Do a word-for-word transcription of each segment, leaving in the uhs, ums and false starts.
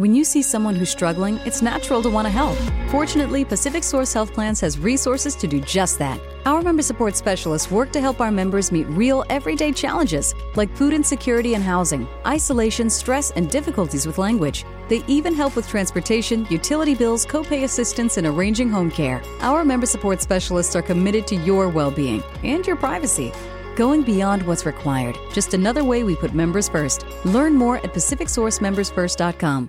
When you see someone who's struggling, it's natural to want to help. Fortunately, Pacific Source Health Plans has resources to do just that. Our member support specialists work to help our members meet real, everyday challenges like food insecurity and housing, isolation, stress, and difficulties with language. They even help with transportation, utility bills, copay assistance, and arranging home care. Our member support specialists are committed to your well-being and your privacy. Going beyond what's required. Just another way we put members first. Learn more at Pacific Source Members First dot com.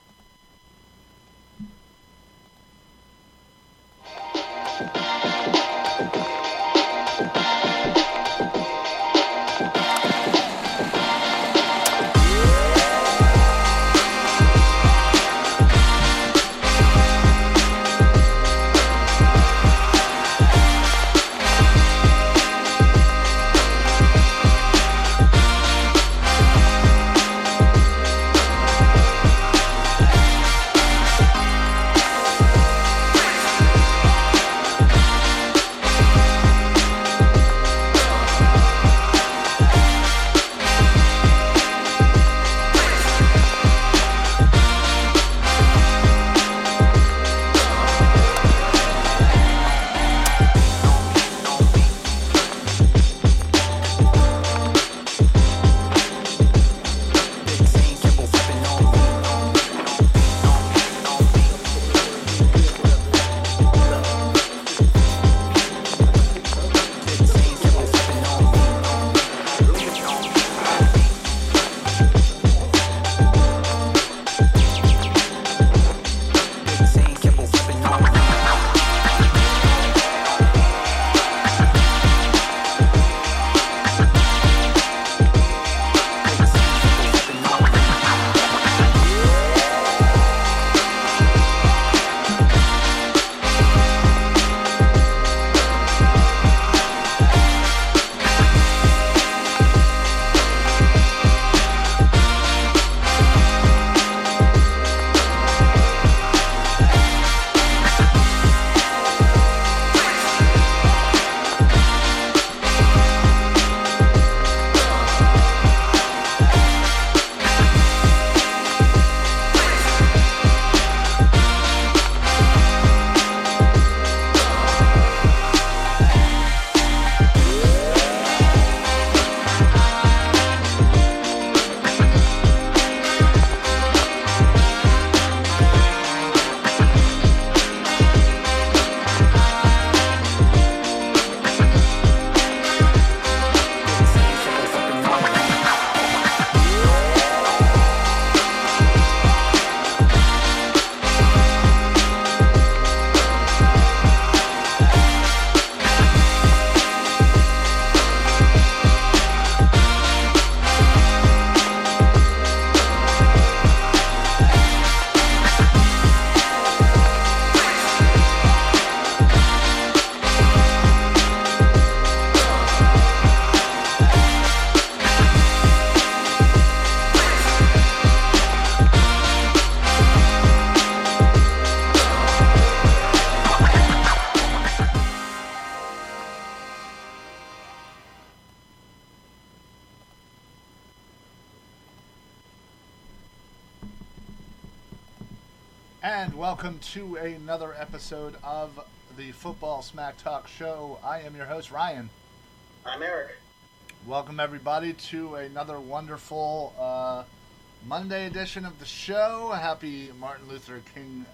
Welcome to another episode of the Football Smack Talk show. I am your host, Ryan. I'm Eric. Welcome, everybody, to another wonderful uh, Monday edition of the show. Happy Martin Luther King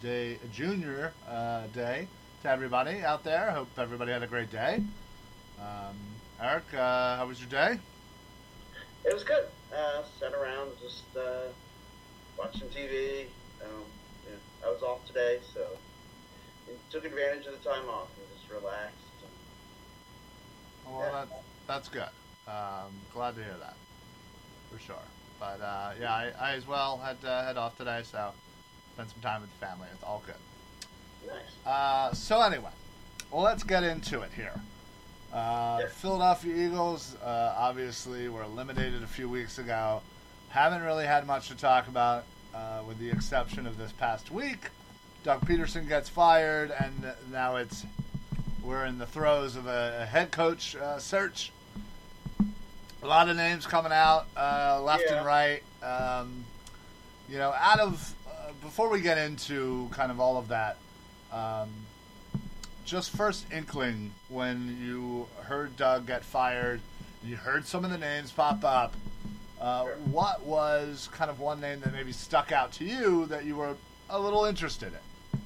Day, Junior Uh, day to everybody out there. Hope everybody had a great day. Um, Eric, uh, how was your day? It was good. Uh, sat around, just uh, watching T V. Um, I was off today, so I took advantage of the time off and just relaxed. And well, yeah. that, that's good. Um, glad to hear that, for sure. But uh, yeah, I, I as well had to uh, head off today, so spent some time with the family. It's all good. Nice. Uh, so anyway, well, let's get into it here. Uh, yeah. Philadelphia Eagles, uh, obviously, were eliminated a few weeks ago. Haven't really had much to talk about, uh, with the exception of this past week. Doug Peterson gets fired, and now it's we're in the throes of a, a head coach uh, search. A lot of names coming out uh, left yeah. and right. Um, you know, out of uh, before we get into kind of all of that, um, just first inkling when you heard Doug get fired, you heard some of the names pop up. Uh, sure. What was kind of one name that maybe stuck out to you that you were a little interested in?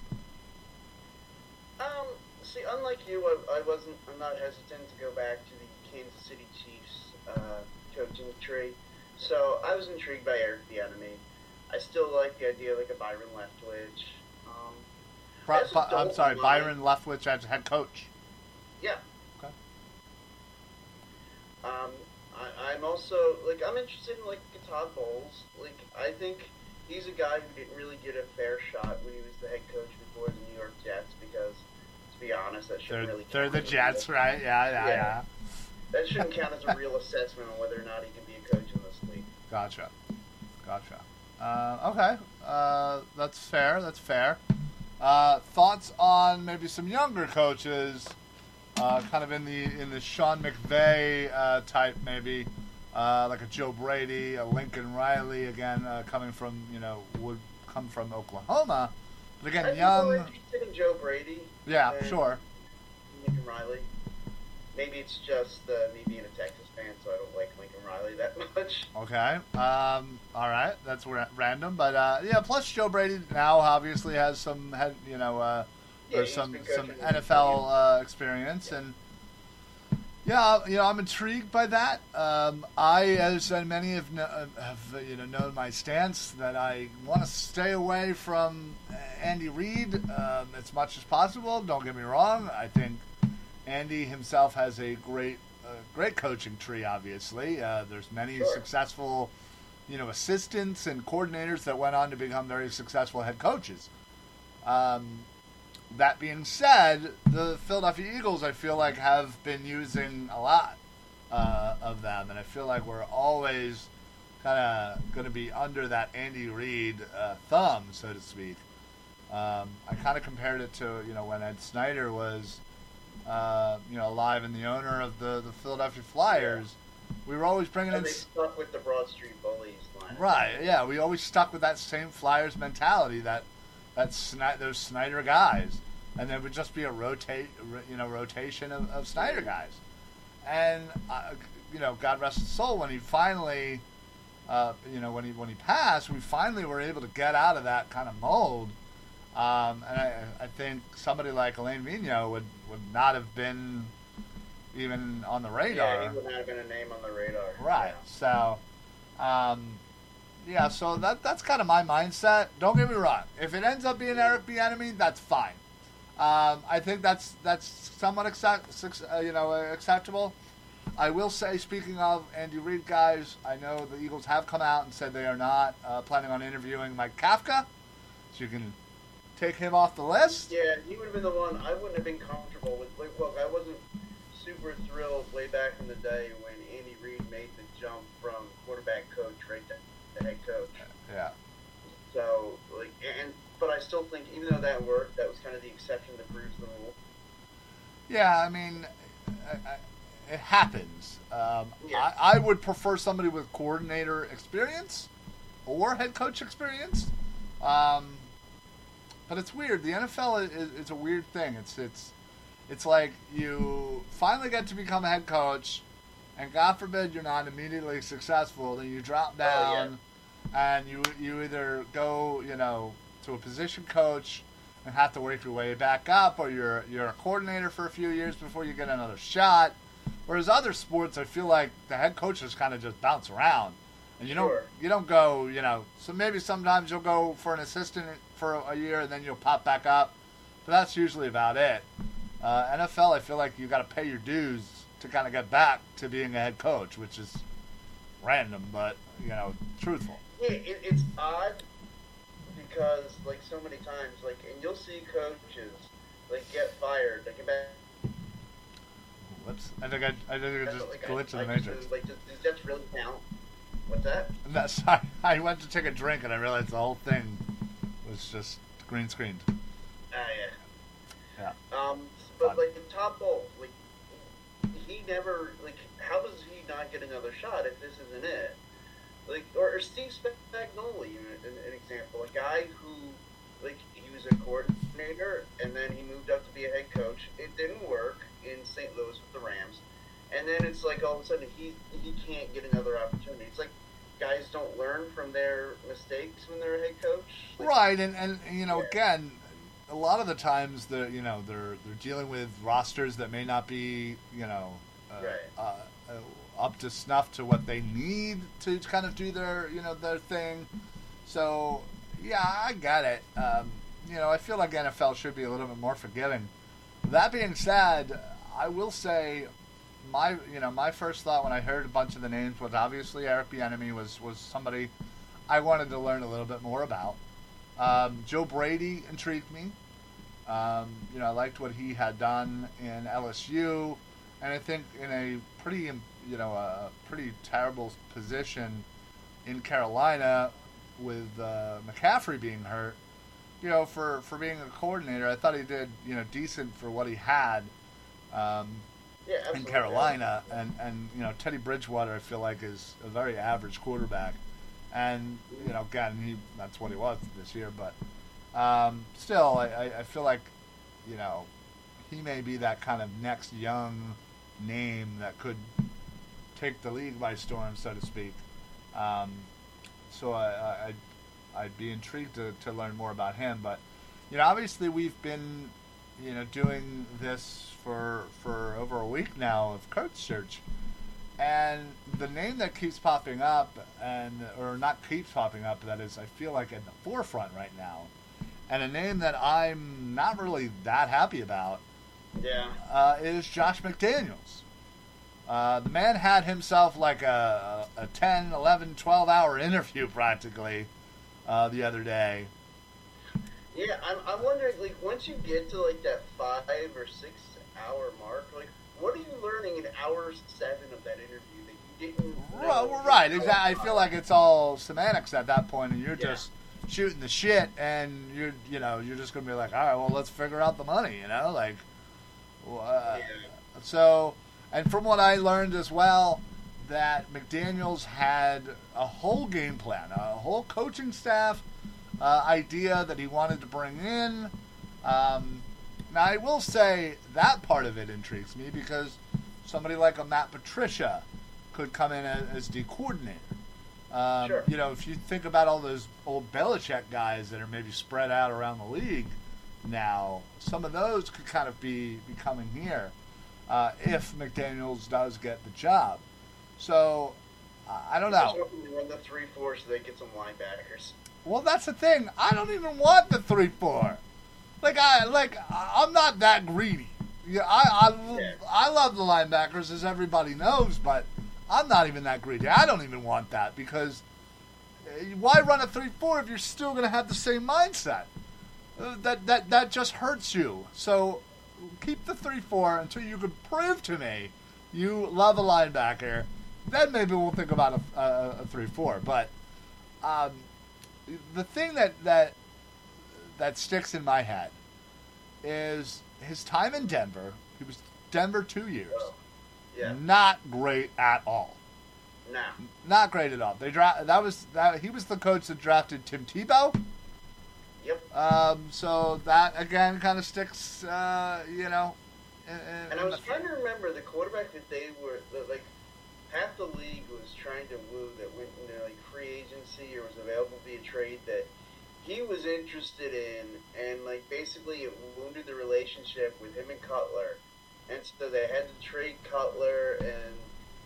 Um, see, unlike you, I, I wasn't. I'm not hesitant to go back to the Kansas City Chiefs. Uh, coaching tree. So I was intrigued by Eric Bieniemy. I still like the idea of like a Byron Leftwich. Um, Pro, Bi- I'm sorry, Byron Leftwich as head coach. Yeah. Okay. Um, I, I'm also like I'm interested in like Todd Bowles. Like I think he's a guy who didn't really get a fair shot when he was the head coach before the New York Jets because, to be honest, that shouldn't they're, really. They're the Jets, right? Yeah, yeah, yeah. yeah. That shouldn't count as a real assessment on whether or not he can be a coach in this league. Gotcha. Gotcha. Uh, okay. Uh, that's fair. That's fair. Uh, thoughts on maybe some younger coaches, uh, kind of in the in the Sean McVay uh, type maybe, uh, like a Joe Brady, a Lincoln Riley, again, uh, coming from, you know, would come from Oklahoma. But again, I young. I'd be interested in Joe Brady. Yeah, sure. Lincoln Riley. Maybe it's just uh, me being a Texas fan, so I don't like Lincoln Riley that much. Okay. Um, all right. That's ra- random. But, uh, yeah, plus Joe Brady now obviously has some, head, you know, uh, yeah, or some, some N F L uh, experience. Yeah. And, yeah, you know, I'm intrigued by that. Um, I, as many have, no, have you know, known my stance, that I want to stay away from Andy Reid um, as much as possible. Don't get me wrong. I think Andy himself has a great, uh, great coaching tree. Obviously, uh, there's many sure. successful, you know, assistants and coordinators that went on to become very successful head coaches. Um, that being said, the Philadelphia Eagles, I feel like, have been using a lot uh, of them, and I feel like we're always kind of going to be under that Andy Reid uh, thumb, so to speak. Um, I kind of compared it to, you know, when Ed Snyder was. Uh, you know, alive and the owner of the, the Philadelphia Flyers, yeah. we were always bringing and in... they stuck with the Broad Street Bullies line. Right, yeah, we always stuck with that same Flyers mentality, that, that Snyder, those Snyder guys. And there would just be a rotate, you know, rotation of, of Snyder guys. And, uh, you know, God rest his soul, when he finally, uh, you know, when he when he passed, we finally were able to get out of that kind of mold. Um, and I, I think somebody like Alain Vigneault would, would not have been even on the radar. Yeah, he would not have been a name on the radar. Right. Yeah. So, um, yeah, so that that's kind of my mindset. Don't get me wrong. If it ends up being Eric Bieniemy, that's fine. Um, I think that's that's somewhat accept, uh, you know, acceptable. I will say, speaking of Andy Reid guys, I know the Eagles have come out and said they are not uh, planning on interviewing Mike Kafka. So you can... take him off the list? Yeah, he would have been the one I wouldn't have been comfortable with. Like, look, I wasn't super thrilled way back in the day when Andy Reid made the jump from quarterback coach right to head coach. Yeah. So, like, and but I still think, even though that worked, that was kind of the exception that proves the rule. Yeah, I mean, I, I, it happens. Um, yeah. I, I would prefer somebody with coordinator experience or head coach experience. Um... But it's weird. The N F L is, is a weird thing. It's it's it's like you finally get to become a head coach, and God forbid you're not immediately successful. Then you drop down, oh, yeah. and you you either go you know to a position coach and have to work your way back up, or you're you're a coordinator for a few years before you get another shot. Whereas other sports, I feel like the head coaches kind of just bounce around. And you don't sure. you don't go, you know, so maybe sometimes you'll go for an assistant for a year and then you'll pop back up. But that's usually about it. Uh, N F L, I feel like you got to pay your dues to kind of get back to being a head coach, which is random, but, you know, truthful. Yeah, it, it's odd because, like, so many times, like, and you'll see coaches, like, get fired. They come back. Whoops. I think I, I, think I just like, glitched in the Matrix. Just, like, does, does Jets really count? What's that? That's, I, I went to take a drink, and I realized the whole thing was just green screened. Ah, yeah. Yeah. Um, but, odd. like, the Todd Bowles, like, he never, like, how does he not get another shot if this isn't it? Like, or, or Steve Spagnuolo, you know, an, an example, a guy who, like, he was a coordinator, and then he moved up to be a head coach. It didn't work in Saint Louis with the Rams, and then it's like all of a sudden he he can't get another opportunity. It's like guys don't learn from their mistakes when they're a head coach. Like, right, and, and you know, yeah. again, a lot of the times the you know they're they're dealing with rosters that may not be you know uh, right. uh, uh, up to snuff to what they need to kind of do their you know their thing. So yeah, I get it. Um, you know, I feel like N F L should be a little bit more forgiving. That being said, I will say my you know my first thought when I heard a bunch of the names was obviously Eric Bieniemy was was somebody I wanted to learn a little bit more about. Um, Joe Brady intrigued me. Um, you know, I liked what he had done in L S U, and I think in a pretty, you know, a pretty terrible position in Carolina with uh, McCaffrey being hurt. You know, for, for being a coordinator, I thought he did you know decent for what he had um, yeah, in Carolina, yeah. and and you know Teddy Bridgewater, I feel like, is a very average quarterback. And, you know, again, he, that's what he was this year. But um, still, I, I feel like, you know, he may be that kind of next young name that could take the league by storm, so to speak. Um, so I, I, I'd be intrigued to, to learn more about him. But, you know, obviously we've been, you know, doing this for for over a week now of coach search. And the name that keeps popping up, and or not keeps popping up, that is, I feel like at the forefront right now, and a name that I'm not really that happy about, yeah, uh, is Josh McDaniels. Uh, the man had himself like a, a ten, eleven, twelve-hour interview practically uh, the other day. Yeah, I'm, I'm wondering, like, once you get to, like, that five- or six-hour mark, like, what are you learning in hour seven of that interview that you didn't know? Well, right, exactly. I feel like it's all semantics at that point, and you're yeah. just shooting the shit, and you're you know you're just gonna be like, all right, well, let's figure out the money, you know, like. Uh, yeah. So, and from what I learned as well, that McDaniels had a whole game plan, a whole coaching staff uh, idea that he wanted to bring in. Um, Now, I will say that part of it intrigues me because somebody like a Matt Patricia could come in as, as the coordinator. Um, sure. You know, if you think about all those old Belichick guys that are maybe spread out around the league now, some of those could kind of be, be coming here uh, if McDaniels does get the job. So, uh, I don't know. They run the three four so they get some linebackers. Well, that's the thing. I don't even want the three four. Like I like, I'm not that greedy. Yeah, I I, yeah. I love the linebackers, as everybody knows, but I'm not even that greedy. I don't even want that because why run a three four if you're still going to have the same mindset? Uh, that that that just hurts you. So keep the three four until you can prove to me you love a linebacker. Then maybe we'll think about a a three four. But um, the thing that that. that sticks in my head is his time in Denver. He was Denver two years. Oh, yeah. Not great at all. No. Not great at all. They dra- that was that he was the coach that drafted Tim Tebow. Yep. Um, so that again kind of sticks uh, you know. In, in and I was the- trying to remember the quarterback that they were that, like half the league was trying to woo that went into like free agency or was available via trade that he was interested in, and, like, basically it wounded the relationship with him and Cutler. And so they had to trade Cutler, and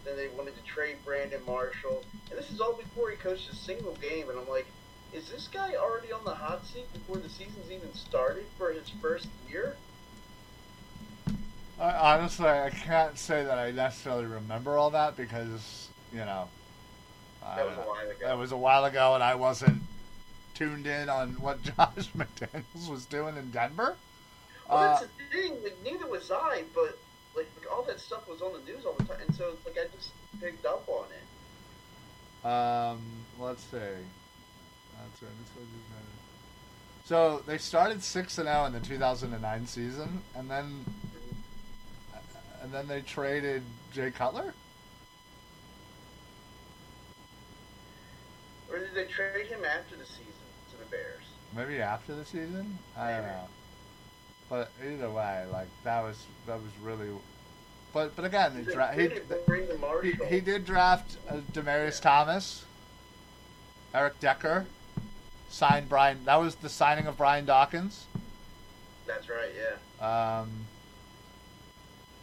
then they wanted to trade Brandon Marshall. And this is all before he coached a single game, and I'm like, is this guy already on the hot seat before the season's even started for his first year? I, honestly, I can't say that I necessarily remember all that because, you know, Uh, that was a while ago. That was a while ago, and I wasn't tuned in on what Josh McDaniels was doing in Denver. Well, uh, that's the thing. Like, neither was I, but like, like all that stuff was on the news all the time, and so it's like I just picked up on it. Um, let's see. That's right. This was So they started six and zero in the two thousand and nine season, and then, and then they traded Jay Cutler. Or did they trade him after the season to the Bears? Maybe after the season. I Maybe. don't know. But either way, like that was that was really. But but again, they dra- he, he, he he did draft uh, Demarius yeah. Thomas, Eric Decker. Signed Brian. That was the signing of Brian Dawkins. That's right. Yeah. Um.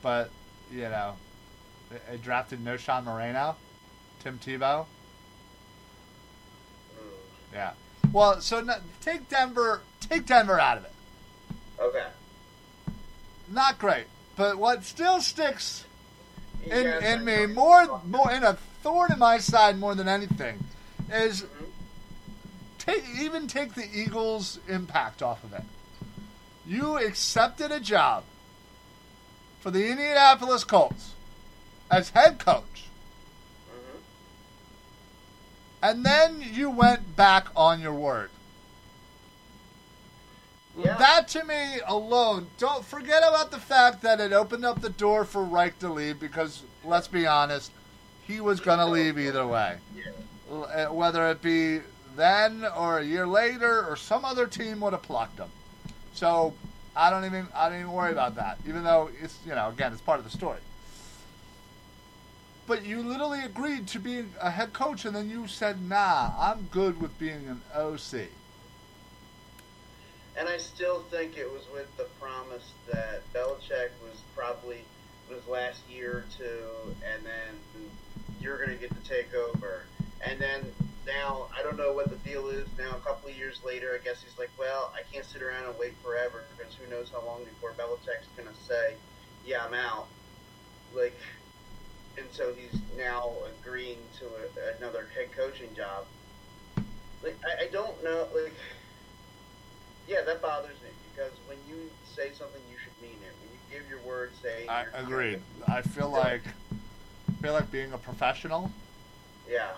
But you know, they, they drafted Noshan Moreno, Tim Tebow. Mm. Yeah. Well, so no, take Denver. Take Denver out of it. Okay. Not great, but what still sticks you in in me more more in a thorn in my side more than anything is. Mm-hmm. Hey, even take the Eagles' impact off of it. You accepted a job for the Indianapolis Colts as head coach. Mm-hmm. And then you went back on your word. Yeah. That, to me, alone, don't forget about the fact that it opened up the door for Reich to leave because, let's be honest, he was going to leave either way. Yeah. Whether it be... then or a year later or some other team would have plucked him. So I don't even I don't even worry about that, even though it's, you know, again, it's part of the story. But you literally agreed to being a head coach and then you said, nah, I'm good with being an O C. And I still think it was with the promise that Belichick was probably was last year or two and then you're going to get to take over. And then now, I don't know what the deal is now. A couple of years later, I guess he's like, well, I can't sit around and wait forever because who knows how long before Belichick's going to say, yeah, I'm out. Like, and so he's now agreeing to a, another head coaching job. Like, I, I don't know. Like, yeah, that bothers me because when you say something, you should mean it. When you give your word, say. I agree. I feel like, I feel like being a professional. Yeah.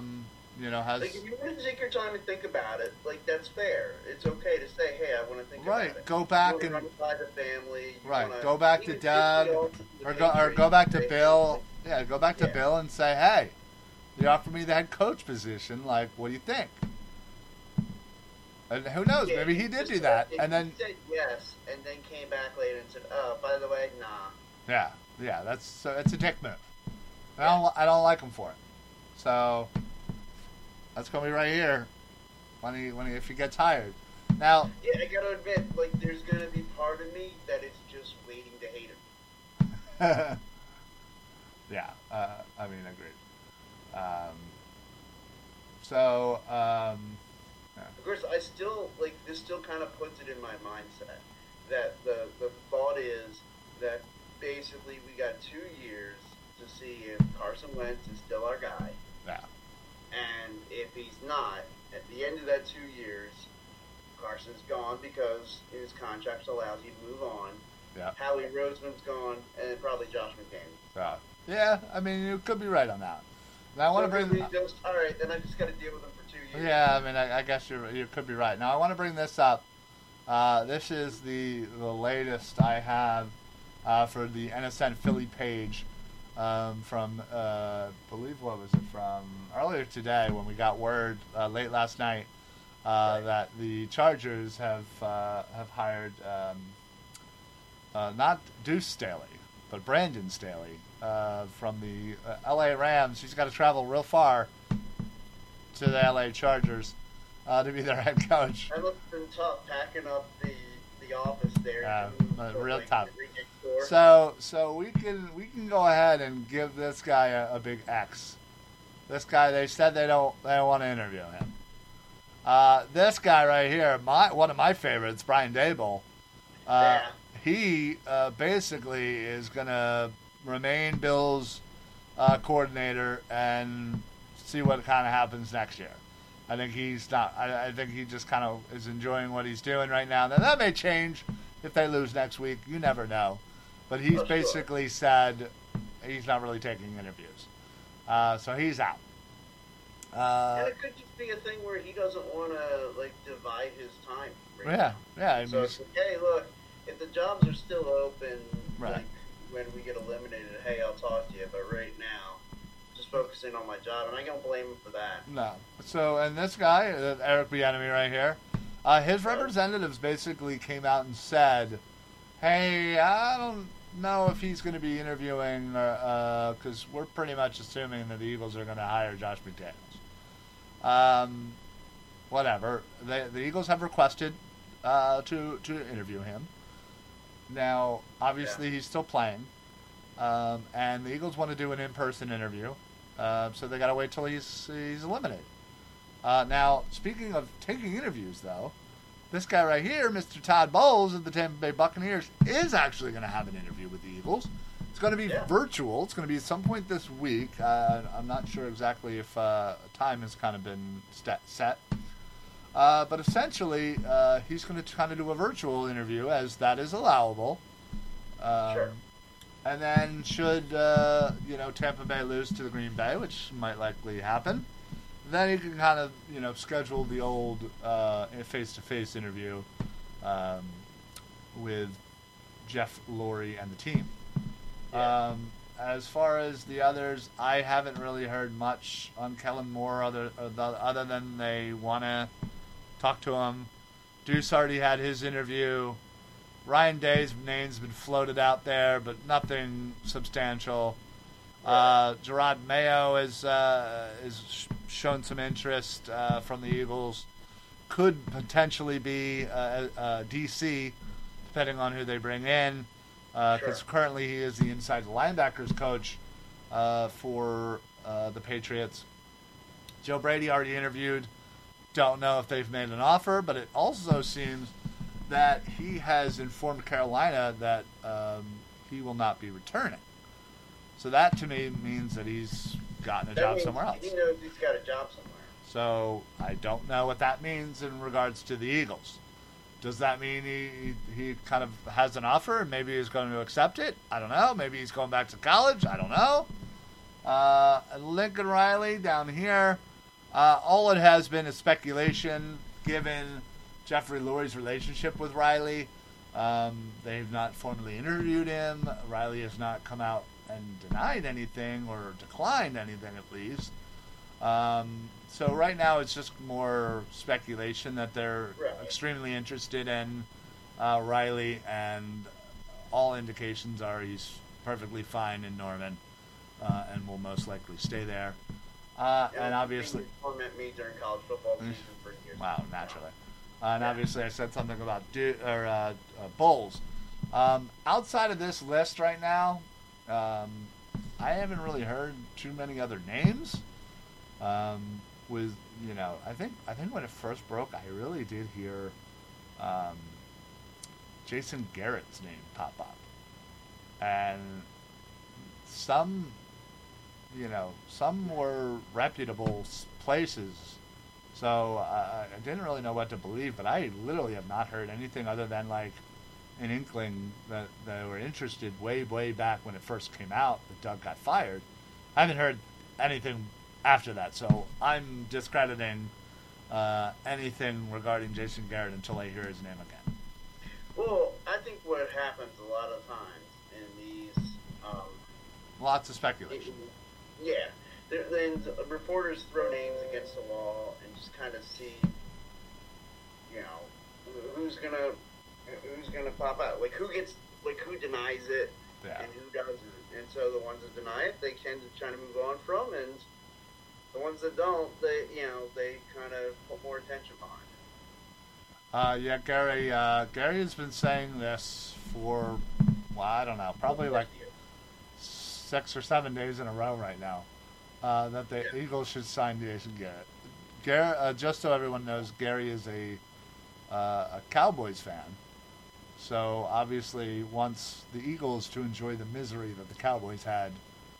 Um. You know, has... Like, if you want to take your time and think about it, like, that's fair. It's okay to say, hey, I want to think right. about it. Go you back and... Run by the family. You right, wanna... go back to Doug, or, or go back to Bill. Yeah, go back to yeah. Bill and say, hey, you offered me the head coach position. Like, what do you think? And who knows? Yeah, maybe he did do that. If and then... He said yes, and then came back later and said, oh, by the way, nah. Yeah, yeah, that's so it's a dick move. Yeah. I don't, I don't like him for it. So... That's gonna be right here when he when he if he gets hired. Now yeah, I gotta admit, like there's gonna be part of me that is just waiting to hate him. yeah, uh, I mean, agreed. Um, so um, yeah. Of course, I still like this. Still kind of puts it in my mindset that the the thought is that basically we got two years to see if Carson Wentz is still our guy. Yeah. And if he's not, at the end of that two years, Carson's gone because his contract allows you to move on. Yeah. Howie Roseman's gone, and probably Josh McDaniels. Uh, yeah, I mean, you could be right on that. Now I want to so bring. Just, all right, then I just got to deal with him for two years. Yeah, I mean, I, I guess you you could be right. Now I want to bring this up. Uh, this is the the latest I have uh, for the N S N Philly page. Um, from, uh, I believe, what was it from earlier today when we got word uh, late last night uh, right. that the Chargers have uh, have hired um, uh, not Deuce Staley but Brandon Staley uh, from the uh, L A Rams. He's got to travel real far to the L A Chargers uh, to be their head coach. That must have been tough packing up the. The office there, uh, uh, real like tough. So, so we can we can go ahead and give this guy a, a big X. This guy, they said they don't they don't want to interview him. Uh, this guy right here, my one of my favorites, Brian Daboll. Uh, yeah. He uh, basically is gonna remain Bill's uh, coordinator and see what kind of happens next year. I think he's not. I, I think he just kind of is enjoying what he's doing right now. Now, that may change if they lose next week. You never know. But he's For basically sure. said he's not really taking interviews. Uh, so he's out. Uh, and it could just be a thing where he doesn't want to, like, divide his time. Right yeah, now. yeah. So means, it's like, hey, look, if the jobs are still open, right. like, when we get eliminated, hey, I'll talk to you. But right now, just focusing on my job, and I don't blame him for that. No. So, and this guy, Eric Bieniemy right here, uh, his representatives basically came out and said, hey, I don't know if he's going to be interviewing, because uh, we're pretty much assuming that the Eagles are going to hire Josh McDaniels. Um, whatever. The, the Eagles have requested uh, to, to interview him. Now, obviously, yeah. he's still playing. Um, and the Eagles want to do an in-person interview. Uh, so they got to wait till he's, he's eliminated. Uh, now, speaking of taking interviews, though, this guy right here, Mister Todd Bowles of the Tampa Bay Buccaneers, is actually going to have an interview with the Eagles. It's going to be yeah. virtual. It's going to be at some point this week. Uh, I'm not sure exactly if uh, time has kind of been st- set. Uh, but essentially, uh, he's going to kind of do a virtual interview, as that is allowable. Um, sure. And then should, uh, you know, Tampa Bay lose to the Green Bay, which might likely happen, then he can kind of, you know, schedule the old uh, face-to-face interview um, with Jeff Lurie and the team. Yeah. Um, as far as the others, I haven't really heard much on Kellen Moore other other than they want to talk to him. Deuce already had his interview. Ryan Day's name's been floated out there, but nothing substantial. Yeah. Uh, Gerard Mayo has uh, is shown some interest uh, from the Eagles. Could potentially be uh, uh, D C, depending on who they bring in. Because uh, sure. currently he is the inside linebackers coach uh, for uh, the Patriots. Joe Brady already interviewed. Don't know if they've made an offer, but it also seems that he has informed Carolina that um, he will not be returning. So that to me means that he's gotten a that job somewhere else. He knows he's got a job somewhere. So I don't know what that means in regards to the Eagles. Does that mean he he kind of has an offer and maybe he's going to accept it? I don't know. Maybe he's going back to college. I don't know. Uh, Lincoln Riley down here. Uh, all it has been is speculation given Jeffrey Lurie's relationship with Riley. Um, they've not formally interviewed him. Riley has not come out and denied anything or declined anything at least. Um, so right now it's just more speculation that they're right. extremely interested in uh, Riley, and all indications are he's perfectly fine in Norman uh, and will most likely stay there. Uh, yeah, and obviously, torment me during college football season for years. Wow, naturally. Uh, and yeah. obviously, I said something about du- or uh, uh, Bowles. Um, outside of this list right now, um, I haven't really heard too many other names. Um, with, you know, I think I think when it first broke, I really did hear um, Jason Garrett's name pop up, and some, you know, some were reputable places. So uh, I didn't really know what to believe, but I literally have not heard anything other than like an inkling that they were interested way, way back when it first came out that Doug got fired. I haven't heard anything after that, so I'm discrediting uh, anything regarding Jason Garrett until I hear his name again. Well, I think what happens a lot of times in these... Um, Lots of speculation. It, yeah. There, then reporters throw names against the wall and just kind of see, you know, who's going to who's gonna pop out. Like, who gets, like, who denies it yeah. and who doesn't. And so the ones that deny it, they tend to try to move on from, and the ones that don't, they, you know, they kind of put more attention behind it. Uh, yeah, Gary, uh, Gary has been saying this for, well, I don't know, probably like six or seven days in a row right now, uh, that the yeah. Eagles should sign Jason Garrett. Garrett uh, just so everyone knows, Gary is a, uh, a Cowboys fan. So obviously wants the Eagles to enjoy the misery that the Cowboys had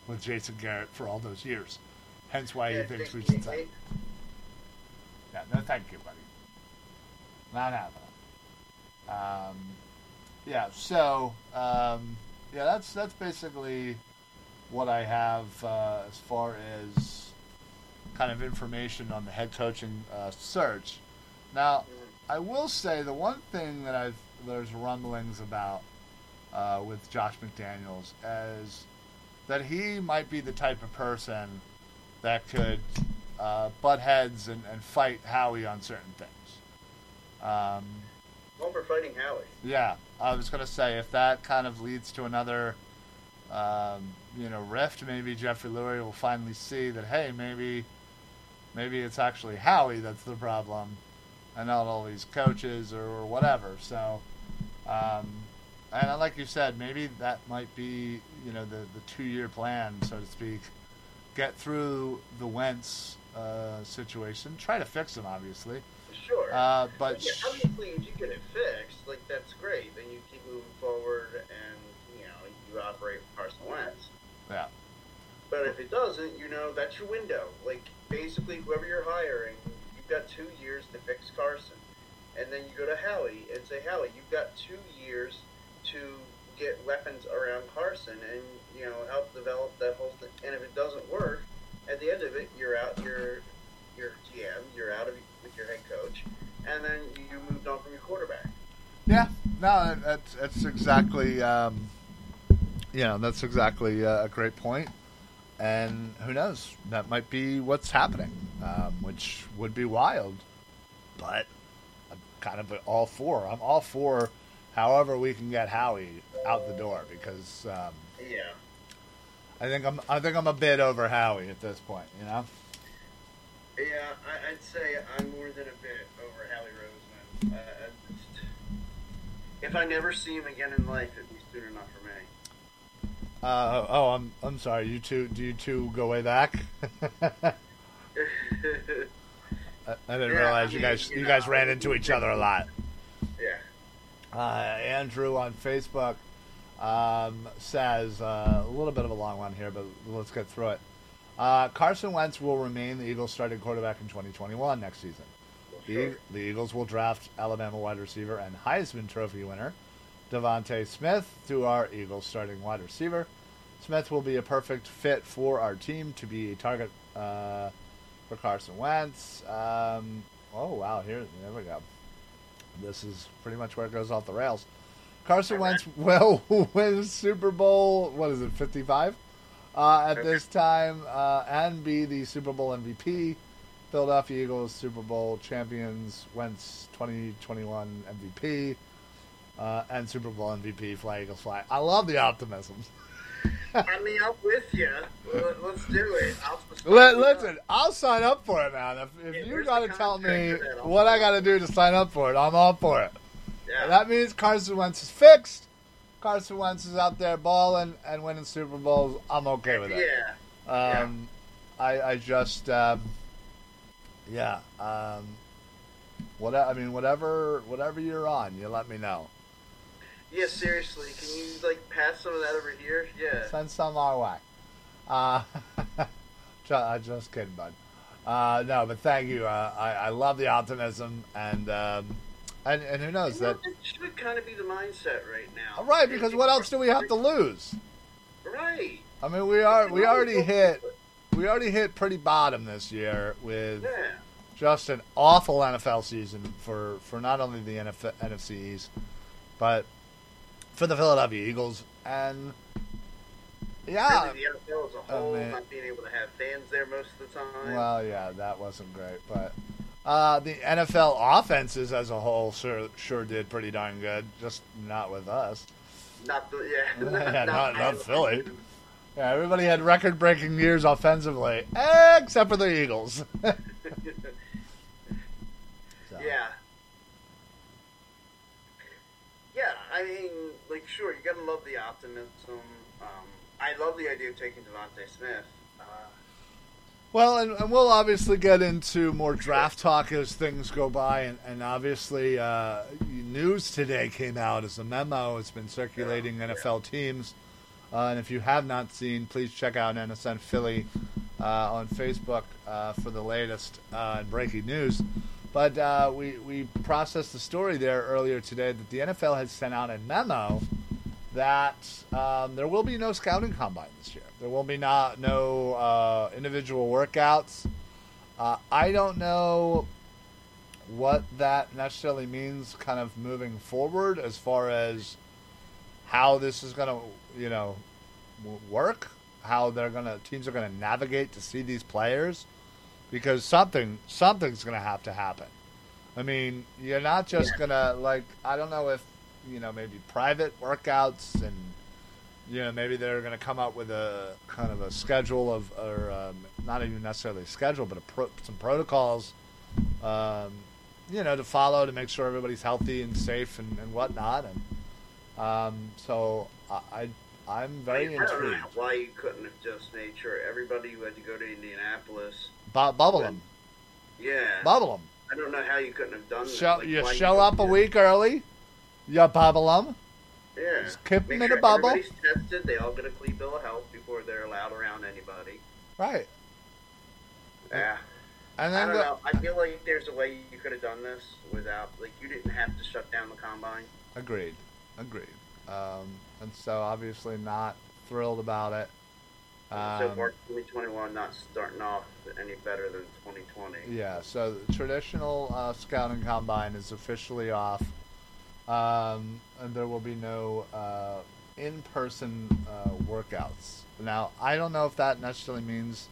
with Jason Garrett for all those years. Hence why he thinks we should sign him. No, no, thank you, buddy. Not happening. Um, yeah, so, um, yeah, that's that's basically what I have uh, as far as kind of information on the head coaching uh, search. Now, I will say the one thing that I've there's rumblings about uh, with Josh McDaniels is that he might be the type of person that could uh, butt heads and, and fight Howie on certain things. Um, Over fighting Howie. Yeah, I was going to say if that kind of leads to another, um, you know, rift, maybe Jeffrey Lurie will finally see that hey, maybe, maybe it's actually Howie that's the problem, and not all these coaches or, or whatever. So, um, and like you said, maybe that might be you know the the two year plan, so to speak. Get through the Wentz uh, situation. Try to fix him, obviously. Sure. Uh, but yeah, obviously, if you get it fixed, like that's great. Then you keep moving forward, and you know you operate Carson Wentz. Yeah. But if it doesn't, you know that's your window. Like basically, whoever you're hiring, you've got two years to fix Carson, and then you go to Howie and say, Howie, you've got two years to get weapons around Carson and. You know, help develop that whole thing. And if it doesn't work, at the end of it, you're out. You're, your G M. You're out of with your head coach, and then you moved on from your quarterback. Yeah, no, that's that's exactly. Um, yeah, that's exactly a great point. And who knows? That might be what's happening, um, which would be wild. But I'm kind of all for. I'm all for. However, we can get Howie out the door because. Um, yeah. I think I'm. I think I'm a bit over Howie at this point. You know. Yeah, I, I'd say I'm more than a bit over Howie Roseman. Uh, just, if I never see him again in life, it'd be soon enough for me. Uh oh, I'm. I'm sorry. You two. Do you two go way back? I, I didn't yeah, realize I mean, you guys. You, you know, guys ran into each other a lot. Yeah. Uh, Andrew on Facebook. Um, says uh, a little bit of a long one here, but let's get through it. Uh, Carson Wentz will remain the Eagles' starting quarterback in twenty twenty-one next season. The, the Eagles will draft Alabama wide receiver and Heisman Trophy winner DeVonta Smith to our Eagles' starting wide receiver. Smith will be a perfect fit for our team to be a target uh, for Carson Wentz. Um, oh, wow. Here, there we go. This is pretty much where it goes off the rails. Carson Wentz will win Super Bowl, what is it, fifty-five uh, at this time, uh, and be the Super Bowl M V P. Philadelphia Eagles Super Bowl champions, Wentz twenty twenty-one M V P, uh, and Super Bowl M V P, Fly Eagles Fly. I love the optimism. I mean, I'm with you. Let's do it. I'll Let, listen, up. I'll sign up for it, man. If, if yeah, you got to tell me what I got to do to sign up for it, I'm all for it. Yeah. That means Carson Wentz is fixed. Carson Wentz is out there balling and winning Super Bowls. I'm okay with it. Yeah. Um, yeah. I, I just, um, yeah. Um, what I mean, whatever, whatever you're on, you let me know. Yeah, seriously, can you like pass some of that over here? Yeah. Send some our way. Uh, just kidding, bud. Uh, no, but thank you. Uh, I, I love the optimism and. Um, And, and who knows you know, that? That should kind of be the mindset right now. Right, because what else do we have to lose? Right. I mean, we are we already hit we already hit pretty bottom this year with yeah. just an awful N F L season for, for not only the N F L, N F C East, but for the Philadelphia Eagles and yeah, really the N F L as a whole, I mean, not being able to have fans there most of the time. Well, yeah, that wasn't great, but. Uh, the N F L offenses as a whole sure sure did pretty darn good, just not with us. Not the, yeah, not, yeah, not, not Philly. Yeah, everybody had record-breaking years offensively, except for the Eagles. so. Yeah, yeah. I mean, like, sure, you gotta love the optimism. Um, I love the idea of taking DeVonta Smith. Uh, Well, and, and we'll obviously get into more draft talk as things go by, and, and obviously uh, news today came out as a memo. It's been circulating yeah, N F L yeah. teams, uh, and if you have not seen, please check out N S N Philly uh, on Facebook uh, for the latest uh, and breaking news. But uh, we, we processed the story there earlier today that the N F L has sent out a memo that um, there will be no scouting combine this year. There will be not no uh, individual workouts. Uh, I don't know what that necessarily means kind of moving forward as far as how this is going to, you know, work, how they're going to teams are going to navigate to see these players. Because something something's going to have to happen. I mean, you're not just going to, like, I don't know if, you know, maybe private workouts and, you know, maybe they're going to come up with a kind of a schedule of, or um, not even necessarily a schedule, but a pro, some protocols, um, you know, to follow to make sure everybody's healthy and safe and, and whatnot. And um, so I, I I'm very intrigued. I don't know why you couldn't have just made sure everybody who had to go to Indianapolis. Bu- bubble them. Yeah. Bubble them. I don't know how you couldn't have done that. Show, like, you show you up a week early, you bubble them. Yeah. Just keep Make them sure in a bubble. Everybody's tested. They all get a clean bill of health before they're allowed around anybody. Right. Yeah. And then I don't the, know. I feel like there's a way you could have done this without, like, you didn't have to shut down the combine. Agreed. Agreed. Um, and so, obviously, not thrilled about it. Um, so far, twenty twenty-one not starting off any better than twenty twenty. Yeah, so the traditional uh, scouting combine is officially off. Um, and there will be no uh, in-person uh, workouts. Now, I don't know if that necessarily means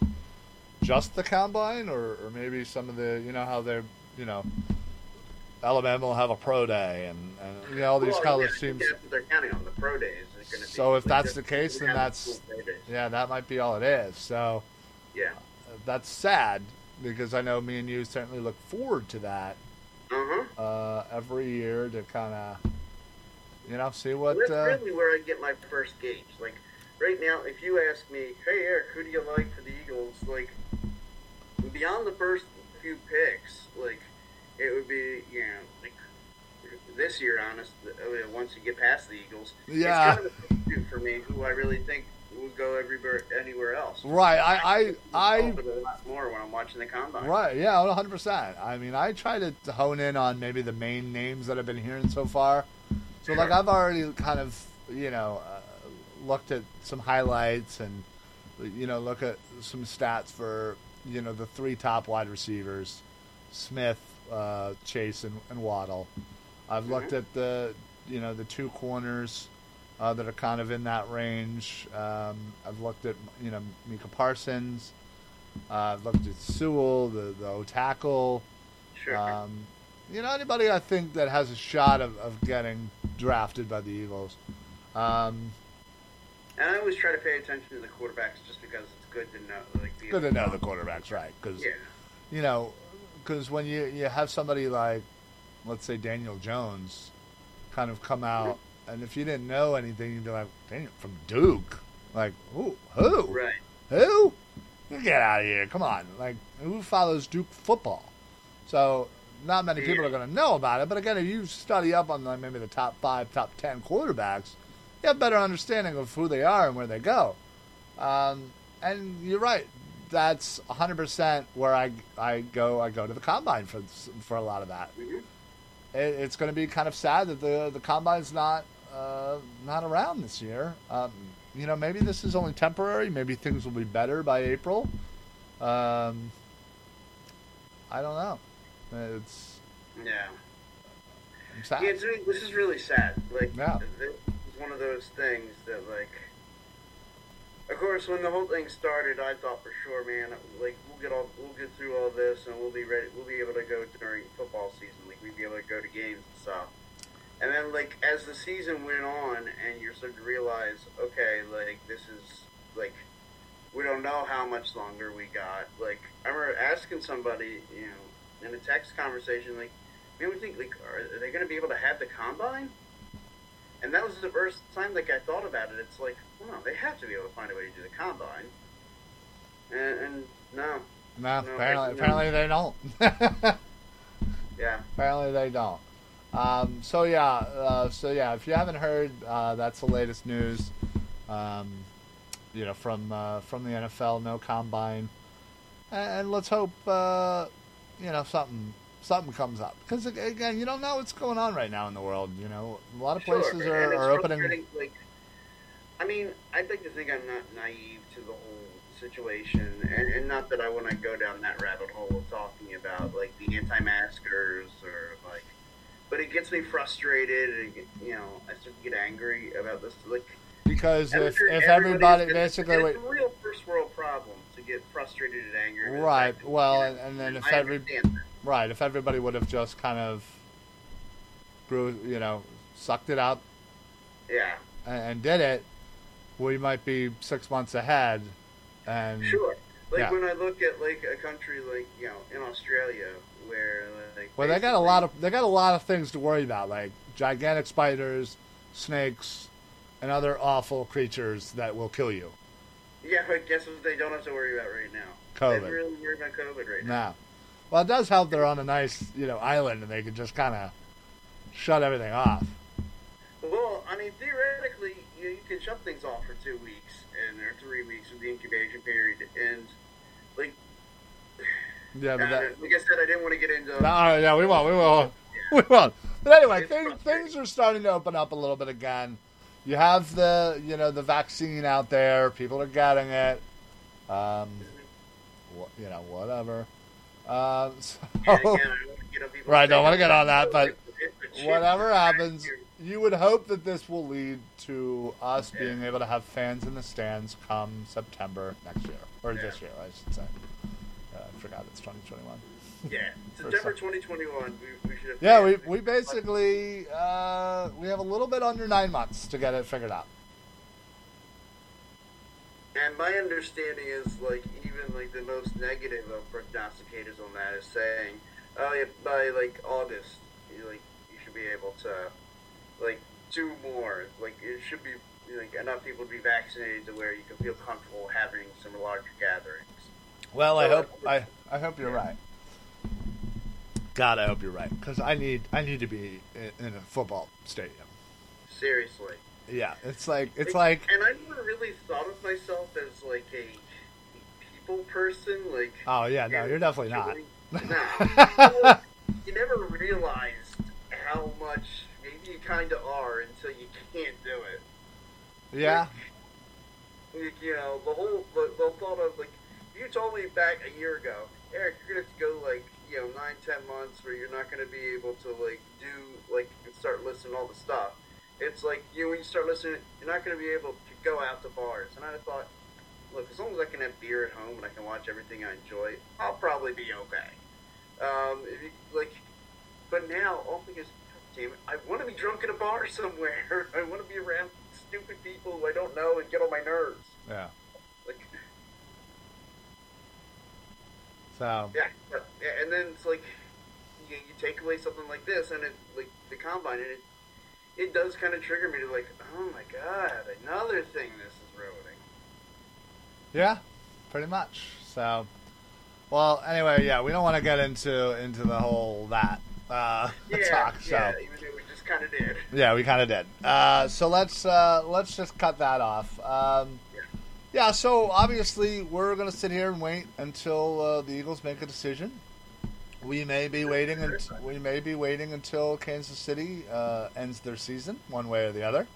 just the combine or, or maybe some of the, you know, how they're, you know, Alabama will have a pro day, and, and you know, all these well, college yeah, teams. Yeah, they're counting on the pro days. Gonna so be, if that's the case, then that's yeah, that might be all it is. So yeah, uh, that's sad because I know me and you certainly look forward to that uh-huh. uh, every year to kind of you know see what. That's uh, really where I get my first gauge. Like right now, if you ask me, hey Eric, who do you like for the Eagles? Like beyond the first few picks, like. It would be, you know, like this year, honest, once you get past the Eagles, yeah. It's kind of a for me who I really think would go everywhere, anywhere else. Right. I, I, I a lot more when I'm watching the combine. Right. Yeah, one hundred percent. I mean, I try to hone in on maybe the main names that I've been hearing so far. So, like, I've already kind of, you know, uh, looked at some highlights and, you know, look at some stats for, you know, the three top wide receivers, Smith, Uh, Chase and, and Waddle. I've mm-hmm. looked at the you know the two corners uh, that are kind of in that range. Um, I've looked at you know Micah Parsons. Uh, I've looked at Sewell, the the O tackle. Sure. Um, you know anybody I think that has a shot of, of getting drafted by the Eagles. Um, and I always try to pay attention to the quarterbacks just because it's good to know. Like, good to know the quarterbacks, right? Because yeah. you know. Because when you, you have somebody like, let's say, Daniel Jones kind of come out, and if you didn't know anything, you'd be like, Daniel, from Duke. Like, who? Who? Right. Who? Get out of here. Come on. Like, who follows Duke football? So not many people are going to know about it. But, again, if you study up on like maybe the top five, top ten quarterbacks, you have a better understanding of who they are and where they go. Um, and you're right. That's one hundred percent where I, I go I go to the combine for for a lot of that. Mm-hmm. It, it's going to be kind of sad that the the combine's not uh, not around this year. Um, you know, maybe this is only temporary. Maybe things will be better by April. Um, I don't know. It's yeah. I'm sad. Yeah, it's, this is really sad. Like, yeah. It's one of those things that like. Of course, when the whole thing started, I thought for sure, man, like we'll get all, we'll get through all this, and we'll be ready. We'll be able to go during football season. Like we'd be able to go to games and stuff. And then, like as the season went on, and you're starting to realize, okay, like this is like we don't know how much longer we got. Like I remember asking somebody, you know, in a text conversation, like, man, we think like are, are they going to be able to have the combine? And that was the first time like I thought about it. It's like, well, they have to be able to find a way to do the combine. And, and no. No, no apparently, apparently they don't. yeah. Apparently they don't. Um, so, yeah. Uh, so, yeah, if you haven't heard, uh, that's the latest news, um, you know, from uh, from the N F L. No combine. and let's hope uh, you know something something comes up, because again, you don't know what's going on right now in the world. You know, a lot of places sure. are, are opening. Like, I mean, I'd like to think I'm not naive to the whole situation, and, and not that I want to go down that rabbit hole of talking about like the anti-maskers or like, but it gets me frustrated, and it get, you know, I start to get angry about this. Like, because if, if everybody gonna, basically, it's a real first world problem to get frustrated and angry. Right. Fact, well, you know, and then if every right, if everybody would have just kind of grew, you know, sucked it up, yeah, and, and did it, we might be six months ahead. And sure. Like yeah. when I look at like a country like, you know, in Australia where like well, they got a lot of they got a lot of things to worry about, like gigantic spiders, snakes, and other awful creatures that will kill you. Yeah, but guess what they don't have to worry about right now? COVID. They're really worried about COVID right now. No. Well, it does help they're on a nice, you know, island and they can just kind of shut everything off. Well, I mean, theoretically, you know, you can shut things off for two weeks and or three weeks of the incubation period, and like, yeah, but that, like I said, I didn't want to get into. No, right, yeah, we won't, we won't, yeah. we won't. But anyway, things, things are starting to open up a little bit again. You have the, you know, the vaccine out there. People are getting it. Um, you know, whatever. Um, so, yeah, again, I don't get on people right, don't want to get on that, but whatever happens, you would hope that this will lead to us yeah. being able to have fans in the stands come September next year, or yeah. this year, I should say. Uh, I forgot it's twenty twenty-one. Yeah, September twenty twenty-one. We, we should have yeah, we we basically uh, we have a little bit under nine months to get it figured out. And my understanding is, like, even like the most negative of prognosticators on that is saying, oh, yeah, by like August, you, like you should be able to. Like, do more. Like, it should be, like, enough people to be vaccinated to where you can feel comfortable having some larger gatherings. Well, so I hope I, I hope you're yeah. right. God, I hope you're right. Because I need, I need to be in, in a football stadium. Seriously. Yeah, it's like, it's like, like... And I never really thought of myself as, like, a people person. Like, oh, yeah, no, you're definitely not. No. Nah. You never realized how much... You kind of are until you can't do it. Yeah. Like, like, you know, the whole the, the thought of, like, if you told me back a year ago, Eric, you're going to have to go, like, you know, nine, ten months where you're not going to be able to, like, do, like, and start listening to all the stuff. It's like, you know, when you start listening, you're not going to be able to go out to bars. And I thought, look, as long as I can have beer at home and I can watch everything I enjoy, I'll probably be okay. Um, if you, like, but now, all thing is, I want to be drunk in a bar somewhere. I want to be around stupid people who I don't know and get on my nerves. Yeah. Like, so. Yeah, and then it's like you, you take away something like this, and it like the combine, and it it does kind of trigger me to like, oh my god, another thing this is ruining. Yeah, pretty much. So, well, anyway, yeah, we don't want to get into into the whole that. Uh, yeah, talk, so. yeah, even though we just kind of did. Yeah, we kind of did. Uh, so let's uh, let's just cut that off. Um, yeah. yeah, so obviously we're going to sit here and wait until uh, the Eagles make a decision. We may be waiting. And we may be waiting until Kansas City uh, ends their season, one way or the other.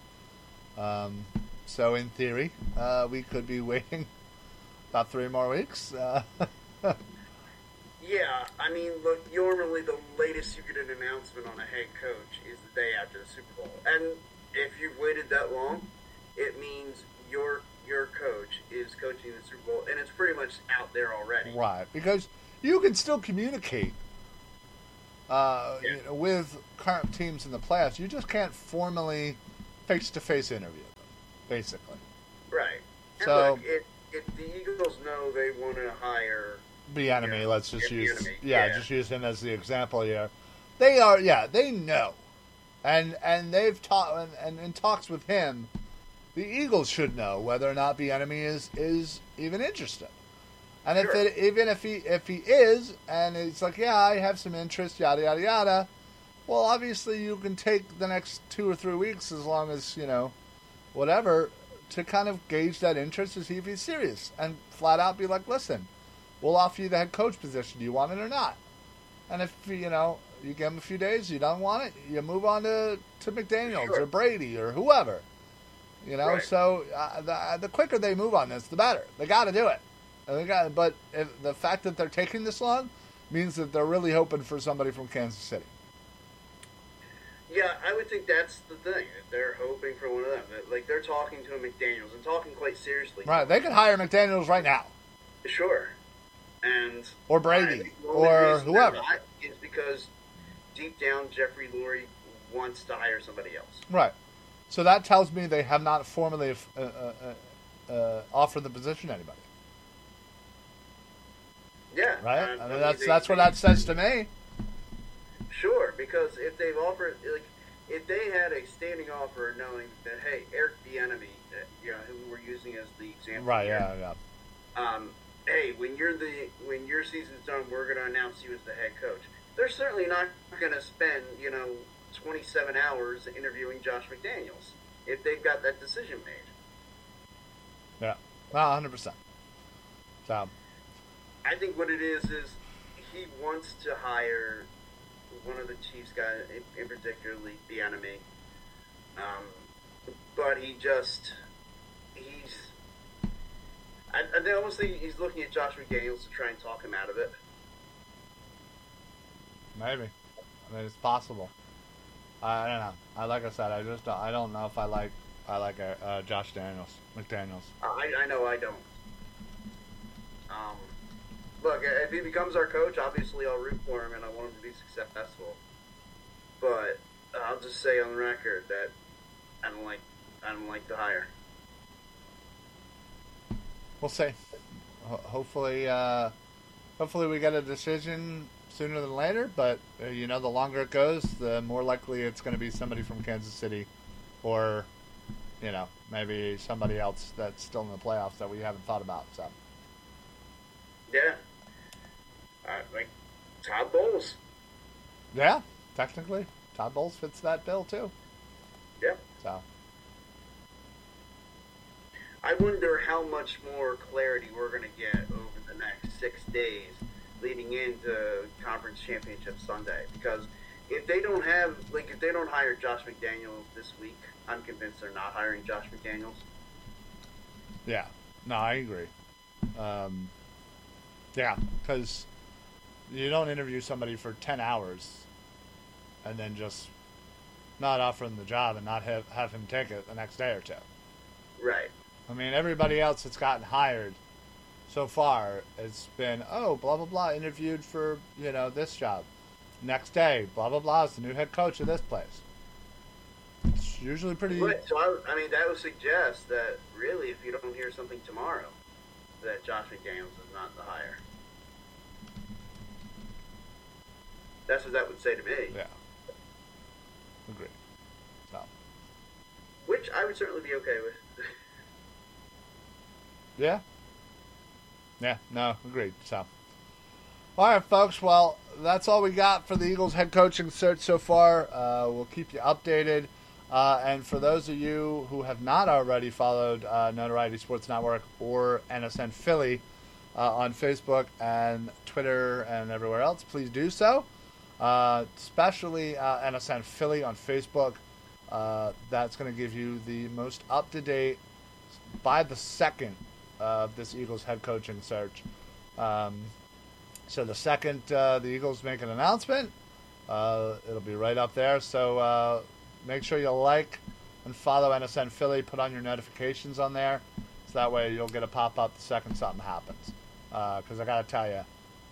Um, so in theory, uh, we could be waiting about three more weeks. Uh, Yeah, I mean, look, normally the latest you get an announcement on a head coach is the day after the Super Bowl. And if you've waited that long, it means your your coach is coaching the Super Bowl, and it's pretty much out there already. Right, because you can still communicate uh, yeah. you know, with current teams in the playoffs. You just can't formally face-to-face interview them, basically. Right. And so, look, if, if the Eagles know they want to hire... Bieniemy, yeah, let's just use yeah, yeah, just use him as the example here. They are yeah, they know. And and they've taught and, and in talks with him, the Eagles should know whether or not Bieniemy is, is even interested. And sure. if it, even if he if he is and it's like, yeah, I have some interest, yada yada yada, well obviously you can take the next two or three weeks as long as, you know, whatever, to kind of gauge that interest to see if he's serious and flat out be like, listen, We'll offer you the head coach position. Do you want it or not? And if, you know, you give him a few days, you don't want it, you move on to, to McDaniels sure. or Brady or whoever. You know, right. so uh, the the quicker they move on this, the better. They got to do it. And they got, but if, the fact that they're taking this long means that they're really hoping for somebody from Kansas City. Yeah, I would think that's the thing. They're hoping for one of them. Like, they're talking to a McDaniels and talking quite seriously. Right. They could hire McDaniels right now. Sure. And or Brady or whoever. It's because deep down, Jeffrey Lurie wants to hire somebody else. Right. So that tells me they have not formally uh, uh, uh, offered the position to anybody. Yeah. Right? I mean, that's, that's what that says to me. Sure, because if they've offered, like, if they had a standing offer knowing that, hey, Eric Bieniemy, you know, who we're using as the example. Right, here, yeah, yeah. Um, hey, when you're the when your season's done, we're going to announce you as the head coach. They're certainly not going to spend, you know, twenty-seven hours interviewing Josh McDaniels if they've got that decision made. Yeah, well, one hundred percent. So. I think what it is is he wants to hire one of the Chiefs guys, in, in particularly Bieniemy, um, but he just he's. I, I almost think he's looking at Josh McDaniels to try and talk him out of it. Maybe, I mean, it's possible. I don't know. I like I said, I just don't, I don't know if I like I like uh, Josh Daniels McDaniels. I I know I don't. Um, look, if he becomes our coach, obviously I'll root for him and I want him to be successful. But I'll just say on the record that I don't like I don't like the hire. We'll see. Ho- hopefully, uh, hopefully we get a decision sooner than later, but uh, you know, the longer it goes, the more likely it's going to be somebody from Kansas City, or you know, maybe somebody else that's still in the playoffs that we haven't thought about. So, yeah, uh, like Todd Bowles. Yeah, technically, Todd Bowles fits that bill too. Yeah. So, I wonder how much more clarity we're going to get over the next six days. Leading into Conference Championship Sunday, because if they don't have, like, if they don't hire Josh McDaniels this week, I'm convinced they're not hiring Josh McDaniels. Yeah, no, I agree. Um, yeah, because you don't interview somebody for ten hours and then just not offer him the job and not have have him take it the next day or two. Right. I mean, everybody else that's gotten hired so far, it's been, oh, blah, blah, blah, interviewed for, you know, this job. Next day, blah, blah, blah, is the new head coach of this place. It's usually pretty... But, so I, I mean, that would suggest that, really, if you don't hear something tomorrow, that Josh McDaniels is not the hire. That's what that would say to me. Yeah. Agreed. So. Which I would certainly be okay with. Yeah. Yeah, no, agreed. So, all right, folks. Well, that's all we got for the Eagles head coaching search so far. Uh, we'll keep you updated. Uh, and for those of you who have not already followed uh, Notoriety Sports Network or N S N Philly uh, on Facebook and Twitter and everywhere else, please do so. Uh, especially uh, N S N Philly on Facebook. Uh, that's going to give you the most up-to-date by the second of this Eagles head coaching search. Um, so the second uh, the Eagles make an announcement, uh, it'll be right up there. So uh, make sure you like and follow N S N Philly. Put on your notifications on there, so that way you'll get a pop-up the second something happens. Because uh, I gotta tell you,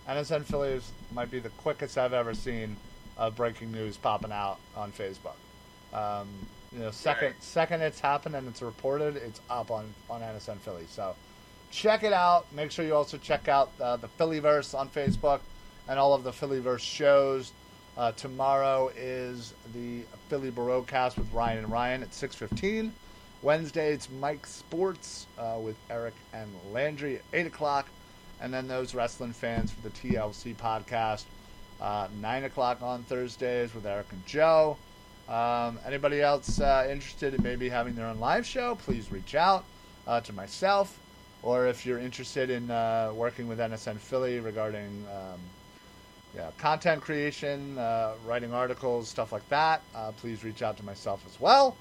N S N Philly is, might be the quickest I've ever seen of breaking news popping out on Facebook. Um, you know, second second it's happened and it's reported, it's up on on N S N Philly. So. Check it out. Make sure you also check out uh, the Phillyverse on Facebook and all of the Phillyverse shows. Uh, tomorrow is the Philly Barocast with Ryan and Ryan at six fifteen. Wednesday, it's Mike Sports uh, with Eric and Landry at eight o'clock. And then those wrestling fans for the T L C podcast. Uh, nine o'clock on Thursdays with Eric and Joe. Um, anybody else uh, interested in maybe having their own live show, please reach out uh, to myself. or if you're interested in uh, working with N S N Philly regarding um, yeah, content creation, uh, writing articles, stuff like that, uh, please reach out to myself as well.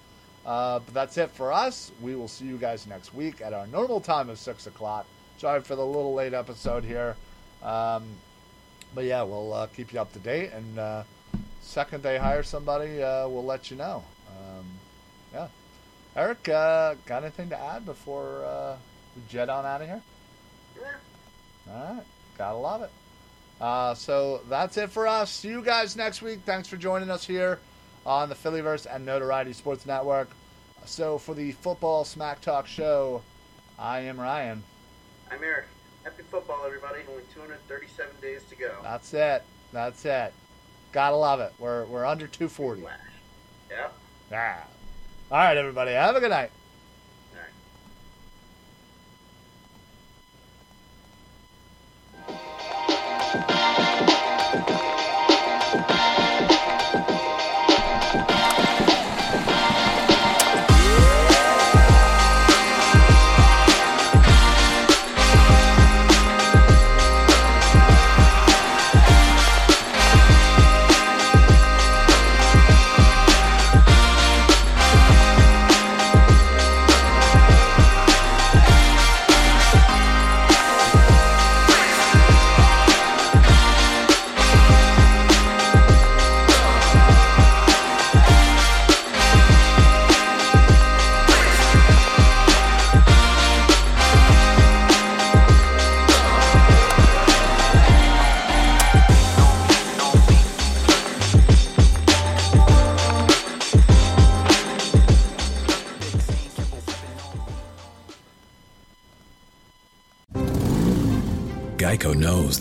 Uh, but that's it for us. We will see you guys next week at our normal time of six o'clock. Sorry for the little late episode here. Um, but, yeah, we'll uh, keep you up to date. And uh, second they hire somebody, uh, we'll let you know. Um, yeah. Eric, uh, got anything to add before uh, we jet on out of here? Sure. All right. Gotta love it. Uh, so that's it for us. See you guys next week. Thanks for joining us here on the Phillyverse and Notoriety Sports Network. So for the Football Smack Talk show, I am Ryan. I'm Eric. Happy football, everybody. Only two hundred thirty-seven days to go. That's it. That's it. Gotta love it. We're we're under two forty. Wow. Yeah. Yeah. All right, everybody. Have a good night. Geico knows